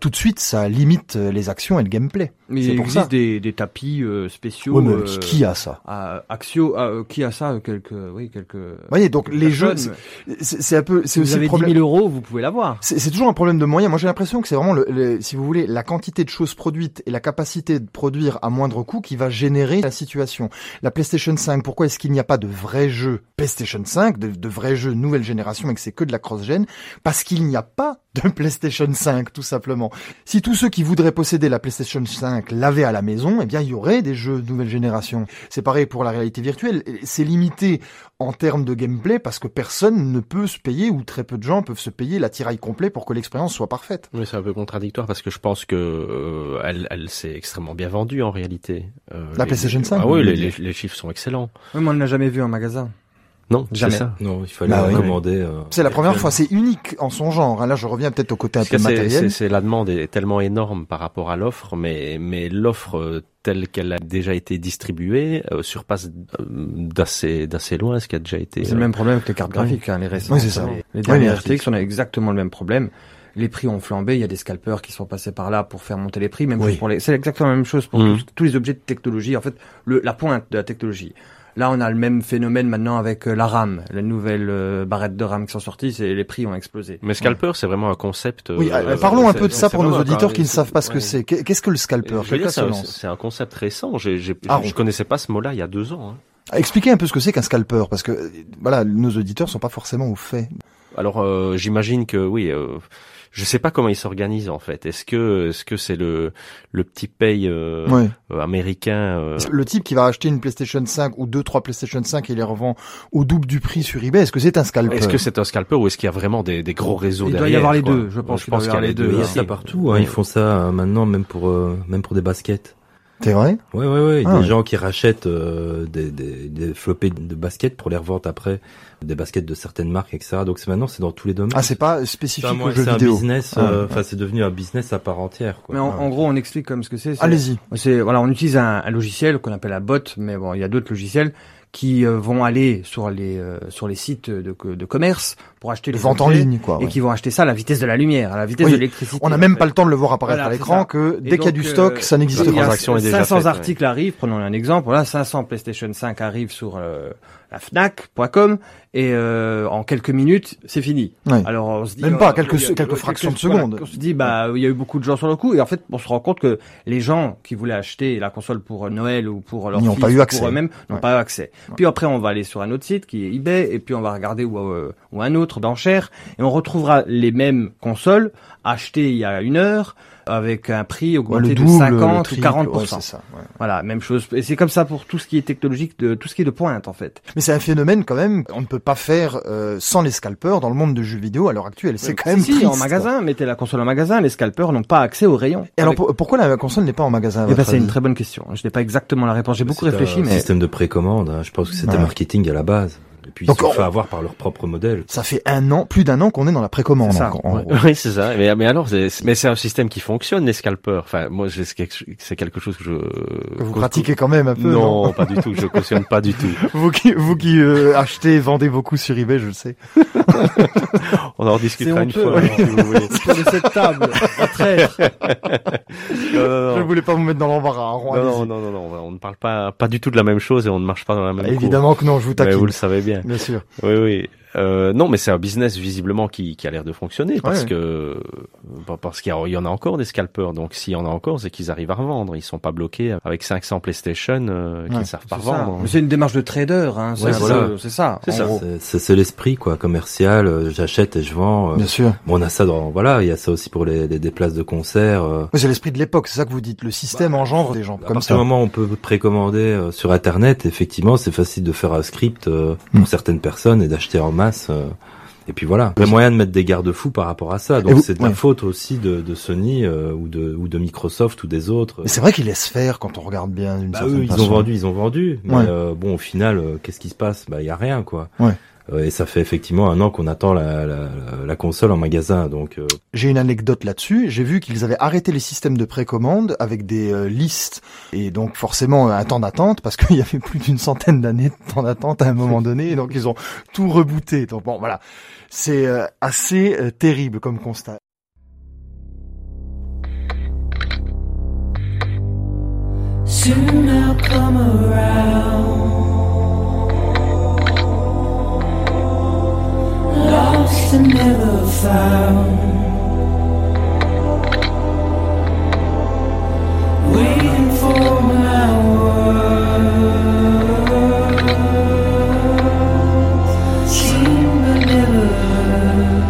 tout de suite, ça limite les actions et le gameplay. Mais il existe des tapis spéciaux. Ouais, mais qui a ça ? Axio, qui a ça ? Quelques. Vous voyez, donc les jeux, c'est un peu, c'est aussi le problème. Vous avez 10 000 euros, vous pouvez l'avoir. C'est toujours un problème de moyens. Moi, j'ai l'impression que c'est vraiment si vous voulez, la quantité de choses produites et la capacité de produire à moindre coût qui va générer la situation. La PlayStation 5. Pourquoi est-ce qu'il n'y a pas de vrais jeux PlayStation 5, de vrais jeux nouvelle génération et que c'est que de la cross-gen ? Parce qu'il n'y a pas de PlayStation 5, tout simplement. Si tous ceux qui voudraient posséder la PlayStation 5 l'avaient à la maison, eh bien, il y aurait des jeux de nouvelle génération. C'est pareil pour la réalité virtuelle. C'est limité en termes de gameplay parce que personne ne peut se payer, ou très peu de gens peuvent se payer l'attirail complet pour que l'expérience soit parfaite. Oui, c'est un peu contradictoire parce que je pense que elle s'est extrêmement bien vendue en réalité. La PlayStation 5. Ah oui, les chiffres sont excellents. Oui, mais on ne l'a jamais vu en magasin. Non, jamais. C'est ça. Non, il fallait commander. C'est la première fois, c'est unique en son genre. Là, je reviens peut-être au côté un peu matériel. C'est la demande est tellement énorme par rapport à l'offre, mais l'offre telle qu'elle a déjà été distribuée surpasse d'assez loin ce qui a déjà été. C'est le même problème que les cartes graphiques, les récentes. Oui, c'est ça. Les dernières RTX, on a exactement le même problème. Les prix ont flambé, il y a des scalpers qui sont passés par là pour faire monter les prix. Même pour c'est exactement la même chose pour tous les objets de technologie. En fait, la pointe de la technologie. Là, on a le même phénomène maintenant avec la RAM, les nouvelles barrettes de RAM qui sont sorties, les prix ont explosé. Mais scalper, c'est vraiment un concept. Oui, parlons un peu de ça pour nos auditeurs qui ne savent pas ce que c'est. Qu'est-ce que le scalper ? C'est un concept récent. Je connaissais pas ce mot-là il y a 2 ans. Expliquez un peu ce que c'est qu'un scalper, parce que nos auditeurs sont pas forcément au fait. Alors, j'imagine que je sais pas comment ils s'organisent en fait. Est-ce que c'est le petit paye américain le type qui va acheter une PlayStation 5 ou 2-3 PlayStation 5 et les revend au double du prix sur eBay. Est-ce que c'est un scalper? Est-ce que c'est un scalper ou est-ce qu'il y a vraiment des gros réseaux derrière? Il doit y avoir les deux. Je pense qu'il y a les deux. Il y a ça partout. Ils font ça maintenant, même pour des baskets. C'est vrai? Ouais. Des gens qui rachètent des flopées de baskets pour les revendre après, des baskets de certaines marques, etc. Donc c'est dans tous les domaines. Ah, c'est pas spécifique aux jeux vidéo. C'est un business. C'est devenu un business à part entière. Quoi. Mais en gros, on explique comme ce que c'est. Allez-y. On utilise un logiciel qu'on appelle la bot, mais bon, il y a d'autres logiciels qui vont aller sur les sites de commerce pour acheter les ventes en ligne et qui vont acheter ça à la vitesse de la lumière, à la vitesse de l'électricité. On n'a même pas le temps de le voir apparaître à l'écran que dès qu'il y a du stock, ça n'existe pas. La transaction est déjà faite. 500 articles arrivent, prenons un exemple, 500 PlayStation 5 arrivent sur la Fnac.com et en quelques minutes, c'est fini. Oui. Alors on se dit même pas quelques fractions de secondes. On se dit il y a eu beaucoup de gens sur le coup et en fait, on se rend compte que les gens qui voulaient acheter la console pour Noël ou pour leur fils pour eux-mêmes n'ont pas eu accès. Puis après, on va aller sur un autre site qui est eBay et puis on va regarder ou un autre d'enchères et on retrouvera les mêmes consoles achetées il y a une heure avec un prix augmenté de 50 ou 40%. C'est ça, Voilà, même chose. Et c'est comme ça pour tout ce qui est technologique, tout ce qui est de pointe en fait. Mais c'est un phénomène quand même, on ne peut pas faire sans les scalpers dans le monde du jeu vidéo à l'heure actuelle. C'est quand même triste. En magasin, mettez la console en magasin, les scalpers n'ont pas accès au rayon. Et alors pourquoi la console n'est pas en magasin? C'est une très bonne question. Je n'ai pas exactement la réponse. J'ai beaucoup réfléchi. C'est un système de précommande. Je pense que c'était marketing à la base. Et puis ils se font avoir par leur propre modèle. Ça fait plus d'un an qu'on est dans la précommande. Oui, c'est ça. Mais alors, c'est un système qui fonctionne, les scalpers. Enfin, moi, c'est quelque chose que vous pratiquez quand même un peu. Non, pas du tout. Je cautionne pas du tout. Vous qui achetez, vendez beaucoup sur eBay, je le sais. On en discutera une fois. Si vous voulez. De cette table, traître. Je voulais pas vous mettre dans l'embarras. Non. On ne parle pas du tout de la même chose et on ne marche pas dans la même cour. Évidemment que non. Je vous taquine. Vous le savez bien. Bien sûr. Oui. Non, mais c'est un business visiblement qui a l'air de fonctionner parce que parce qu'il y en a encore des scalpers. Donc s'il y en a encore, c'est qu'ils arrivent à revendre. Ils sont pas bloqués avec 500 PlayStation qu'ils ne savent pas revendre. Mais c'est une démarche de trader. Hein. Ouais, c'est l'esprit quoi commercial. J'achète et je vends. Bien sûr. Bon, on a ça dans il y a ça aussi pour les places de concert. C'est l'esprit de l'époque. C'est ça que vous dites. Le système engendre des gens comme ça. À partir du moment où on peut précommander sur Internet, effectivement, c'est facile de faire un script pour certaines personnes et d'acheter en masse. Et puis voilà, il y a moyen de mettre des garde-fous par rapport à ça. Donc c'est de la faute aussi de Sony ou de Microsoft ou des autres. Mais c'est vrai qu'ils laissent faire quand on regarde bien. D'une certaine façon. Ils ont vendu. Mais bon, au final, qu'est-ce qui se passe ? Il y a rien, quoi. Ouais. Et ça fait effectivement un an qu'on attend la console en magasin. Donc j'ai une anecdote là-dessus. J'ai vu qu'ils avaient arrêté les systèmes de précommande avec des listes et donc forcément un temps d'attente parce qu'il y avait plus d'une centaine d'années de temps d'attente à un moment donné. Et donc ils ont tout rebooté. Donc bon, voilà, c'est assez terrible comme constat. Soon I'll come around. Lost and never found. Waiting for my words. Seen but never heard.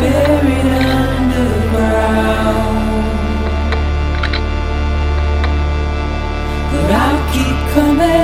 Buried underground. But I'll keep coming.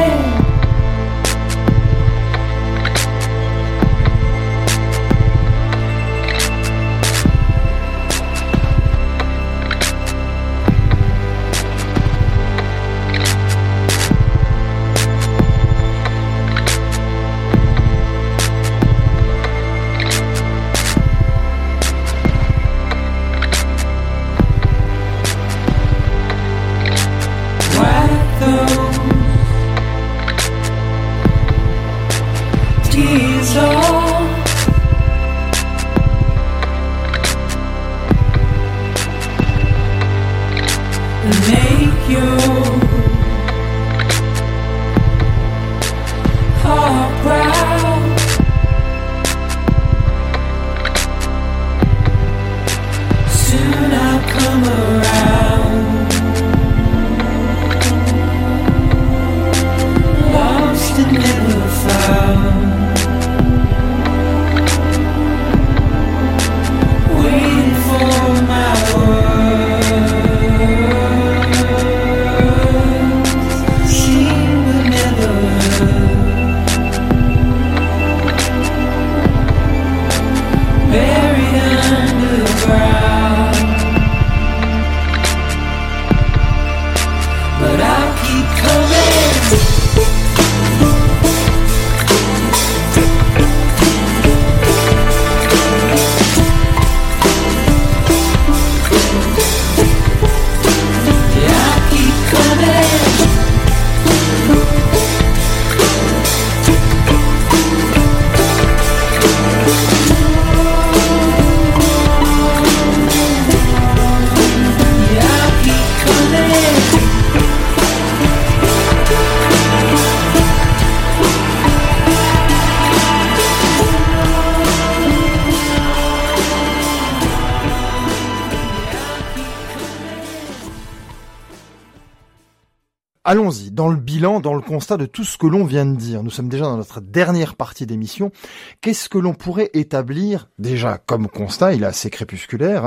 Allons-y, dans le bilan, dans le constat de tout ce que l'on vient de dire. Nous sommes déjà dans notre dernière partie d'émission. Qu'est-ce que l'on pourrait établir déjà comme constat? Il est assez crépusculaire,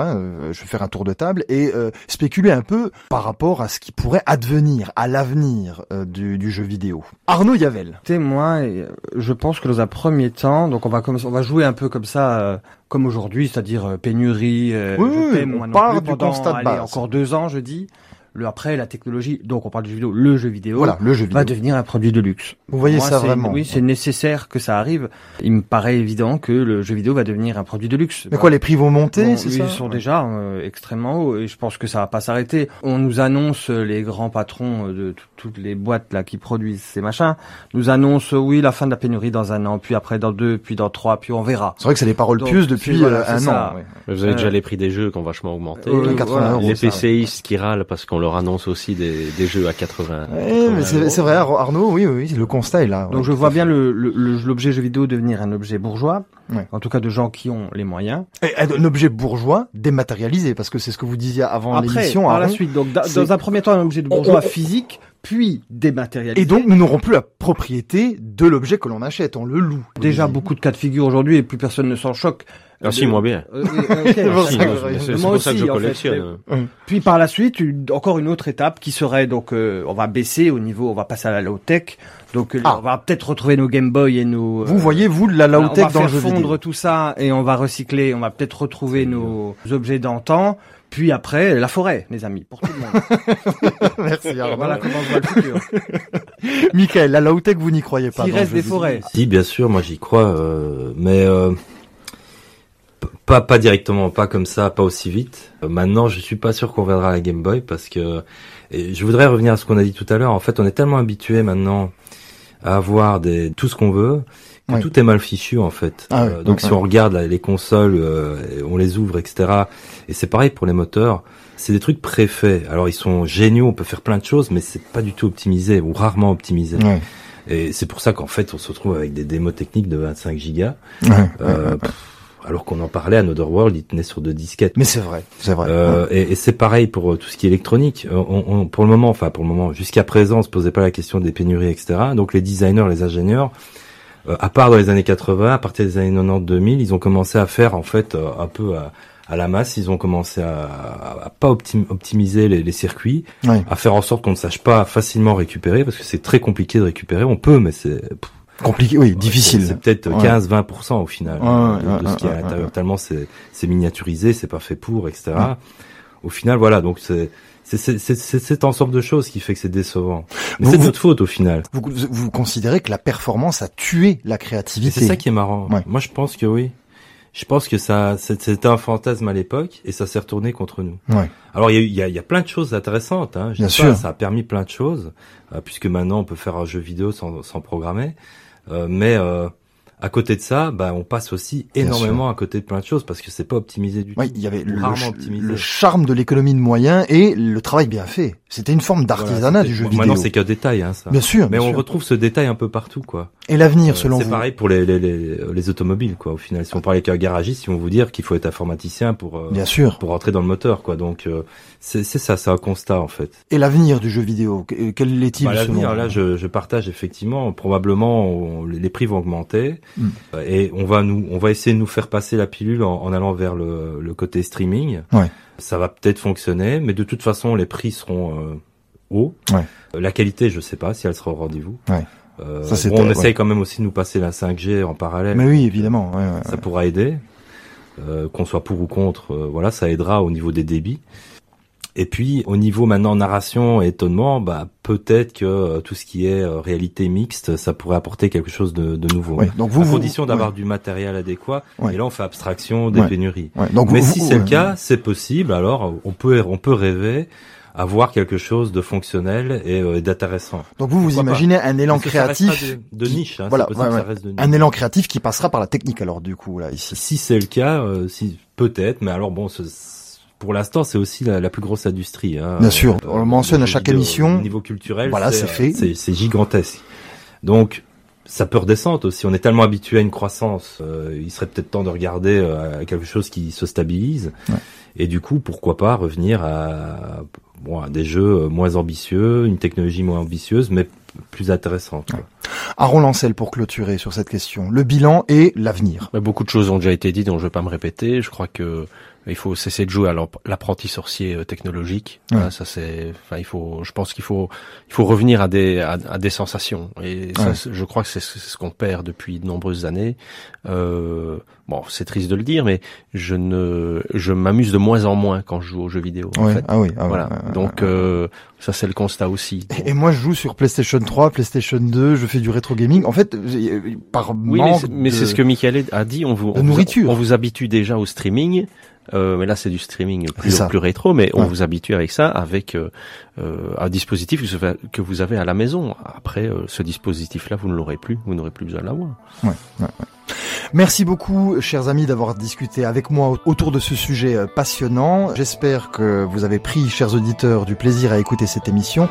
je vais faire un tour de table et spéculer un peu par rapport à ce qui pourrait advenir, à l'avenir du jeu vidéo. Arnaud Yavel. Moi, je pense que dans un premier temps, donc on va jouer un peu comme ça... comme aujourd'hui, c'est-à-dire pénurie... on part du constat de base. Encore 2 ans, je dis... Après, la technologie, donc on parle du jeu vidéo, le jeu vidéo, voilà, le jeu vidéo va devenir un produit de luxe. Vous voyez moi, ça vraiment? Oui, c'est nécessaire que ça arrive. Il me paraît évident que le jeu vidéo va devenir un produit de luxe. Mais quoi, les prix vont monter, c'est ça? Ils sont déjà extrêmement hauts et je pense que ça va pas s'arrêter. On nous annonce, les grands patrons de toutes les boîtes là qui produisent ces machins, nous annoncent, la fin de la pénurie dans 1 an, puis après dans 2, puis dans 3, puis on verra. C'est vrai que c'est des paroles pieuses depuis 1 an. Ouais. Vous avez déjà les prix des jeux qui ont vachement augmenté. Les PCistes qui râlent parce qu'on leur annonce aussi des jeux à 80. Ouais, 80 c'est vrai, Arnaud, oui, le constat est là. Donc ouais, je vois bien l'objet jeu vidéo devenir un objet bourgeois, ouais. En tout cas de gens qui ont les moyens. Et un objet bourgeois dématérialisé, parce que c'est ce que vous disiez avant l'émission. Après, par la suite, donc dans un premier temps un objet de bourgeois physique, puis dématérialisé. Et donc nous n'aurons plus la propriété de l'objet que l'on achète, on le loue. Déjà beaucoup de cas de figure aujourd'hui et plus personne ne s'en choque. Ah si, moi bien. Okay. C'est pour ça que je collectionne. En fait. Puis par la suite, encore une autre étape qui serait donc on va baisser au niveau, on va passer à la low-tech. Donc on va peut-être retrouver nos Game Boy et nos... Vous voyez, vous, de la low-tech dans le jeu vidéo. On va fondre tout ça et on va recycler, on va peut-être retrouver nos objets d'antan. Puis après, la forêt, les amis, pour tout le monde. Merci, Arnaud. Voilà comment je vois le futur. Michael, à la low-tech, vous n'y croyez pas. Il reste des forêts. Si, bien sûr, moi j'y crois, mais... Pas directement, pas comme ça, pas aussi vite. Maintenant, je suis pas sûr qu'on reviendra à la Game Boy parce que je voudrais revenir à ce qu'on a dit tout à l'heure. En fait, on est tellement habitué maintenant à avoir tout ce qu'on veut que tout est mal fichu en fait. Donc si on regarde les consoles, on les ouvre, etc. Et c'est pareil pour les moteurs. C'est des trucs préfaits. Alors ils sont géniaux, on peut faire plein de choses, mais c'est pas du tout optimisé ou rarement optimisé. Ouais. Et c'est pour ça qu'en fait, on se retrouve avec des démos techniques de 25 gigas. Alors qu'on en parlait, Another World, il tenait sur 2 disquettes. Mais c'est vrai. Et c'est pareil pour tout ce qui est électronique. On pour le moment, jusqu'à présent, on se posait pas la question des pénuries, etc. Donc les designers, les ingénieurs, à part dans les années 80, à partir des années 90, 2000, ils ont commencé à faire en fait un peu à la masse. Ils ont commencé à pas optimiser les circuits, à faire en sorte qu'on ne sache pas facilement récupérer, parce que c'est très compliqué de récupérer. On peut, mais c'est... compliqué, difficile. C'est peut-être 15-20% au final de ce qui est à l'intérieur. Tellement c'est miniaturisé, c'est pas fait pour, etc. Au final, voilà, donc c'est cet ensemble de choses qui fait que c'est décevant. Mais c'est de notre faute au final. Vous considérez que la performance a tué la créativité. Et c'est ça qui est marrant. Ouais. Moi, je pense que oui. Je pense que ça, c'était un fantasme à l'époque et ça s'est retourné contre nous. Ouais. Alors il y a plein de choses intéressantes. Hein. Bien sûr, ça a permis plein de choses puisque maintenant on peut faire un jeu vidéo sans programmer. Mais à côté de ça, on passe aussi énormément à côté de plein de choses parce que c'est pas optimisé du tout. Oui, il y avait le charme de l'économie de moyens et le travail bien fait. C'était une forme d'artisanat du jeu vidéo. Maintenant, c'est qu'un détail, hein, ça. Bien sûr. Mais on retrouve ce détail un peu partout, quoi. Et l'avenir, selon vous? C'est pareil pour les automobiles, quoi, au final. Si on parlait qu'un garagiste, ils vont vous dire qu'il faut être informaticien bien sûr, pour entrer dans le moteur, quoi. Donc, c'est ça, c'est un constat, en fait. Et l'avenir du jeu vidéo, quel est-il, selon vous? L'avenir, là, je partage effectivement. Probablement, les prix vont augmenter. Et on va essayer de nous faire passer la pilule en allant vers le côté streaming. Ouais. Ça va peut-être fonctionner, mais de toute façon, les prix seront hauts. Ouais. La qualité, je sais pas si elle sera au rendez-vous. Ouais. On essaye quand même aussi de nous passer la 5G en parallèle. Mais oui, évidemment. Ça pourra aider. Qu'on soit pour ou contre, ça aidera au niveau des débits. Et puis, au niveau maintenant narration et étonnement, peut-être que tout ce qui est réalité mixte, ça pourrait apporter quelque chose de nouveau. Ouais, donc à condition d'avoir du matériel adéquat. Ouais. Et là, on fait abstraction des pénuries. Ouais, donc le cas, c'est possible. Alors, on peut rêver avoir quelque chose de fonctionnel et d'intéressant. Donc vous imaginez un élan créatif de niche, hein, voilà, ça reste de niche. Un élan créatif qui passera par la technique. Alors du coup, là, ici, si c'est le cas, peut-être. Mais alors bon. Pour l'instant, c'est aussi la plus grosse industrie. Hein. Bien sûr, on le mentionne à chaque émission. Au niveau culturel, c'est fait. C'est gigantesque. Donc, ça peut redescendre aussi. On est tellement habitué à une croissance. Il serait peut-être temps de regarder quelque chose qui se stabilise. Ouais. Et du coup, pourquoi pas revenir à des jeux moins ambitieux, une technologie moins ambitieuse, mais plus intéressante. Ouais. Aaron Lancel, pour clôturer sur cette question, le bilan et l'avenir. Beaucoup de choses ont déjà été dites, donc je ne vais pas me répéter. Je crois que... il faut cesser de jouer à l'apprenti sorcier technologique. Ouais. Je pense qu'il faut revenir à des sensations. Et ça, je crois que c'est ce qu'on perd depuis de nombreuses années. C'est triste de le dire, mais je m'amuse de moins en moins quand je joue aux jeux vidéo. En fait. Ça, c'est le constat aussi. Et moi, je joue sur PlayStation 3, PlayStation 2, je fais du rétro gaming. En fait, c'est ce que Michael a dit. On vous habitue déjà au streaming. Mais là, c'est du streaming plus rétro, mais on vous habitue avec ça, avec un dispositif que vous avez à la maison. Après, ce dispositif-là, vous n'aurez plus besoin de l'avoir. Ouais. Merci beaucoup, chers amis, d'avoir discuté avec moi autour de ce sujet passionnant. J'espère que vous avez pris, chers auditeurs, du plaisir à écouter cette émission.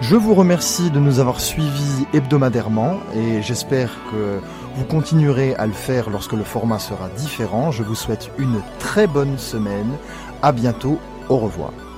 Je vous remercie de nous avoir suivis hebdomadairement et j'espère que vous continuerez à le faire lorsque le format sera différent. Je vous souhaite une très bonne semaine. À bientôt. Au revoir.